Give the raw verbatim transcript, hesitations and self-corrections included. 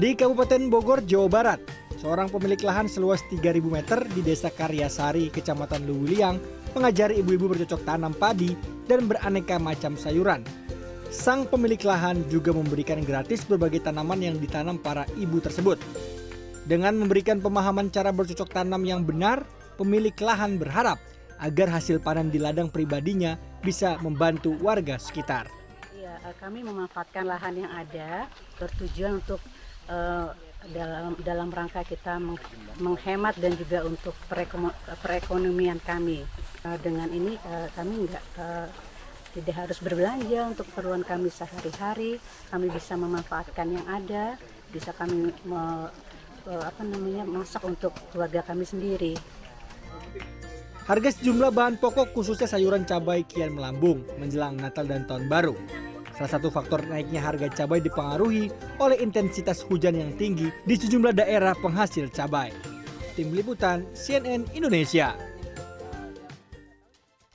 Di Kabupaten Bogor, Jawa Barat, seorang pemilik lahan seluas tiga ribu meter di Desa Karyasari, Kecamatan Luwiliang, mengajari ibu-ibu bercocok tanam padi dan beraneka macam sayuran. Sang pemilik lahan juga memberikan gratis berbagai tanaman yang ditanam para ibu tersebut. Dengan memberikan pemahaman cara bercocok tanam yang benar, pemilik lahan berharap agar hasil panen di ladang pribadinya bisa membantu warga sekitar. Ya, kami memanfaatkan lahan yang ada bertujuan untuk uh, dalam dalam rangka kita meng, menghemat dan juga untuk perekonom, perekonomian kami. Uh, dengan ini uh, kami enggak, uh, tidak harus berbelanja untuk keperluan kami sehari-hari. Kami bisa memanfaatkan yang ada, bisa kami me, uh, apa namanya masak untuk keluarga kami sendiri. Harga sejumlah bahan pokok khususnya sayuran cabai kian melambung menjelang Natal dan Tahun Baru. Salah satu faktor naiknya harga cabai dipengaruhi oleh intensitas hujan yang tinggi di sejumlah daerah penghasil cabai. Tim Liputan C N N Indonesia.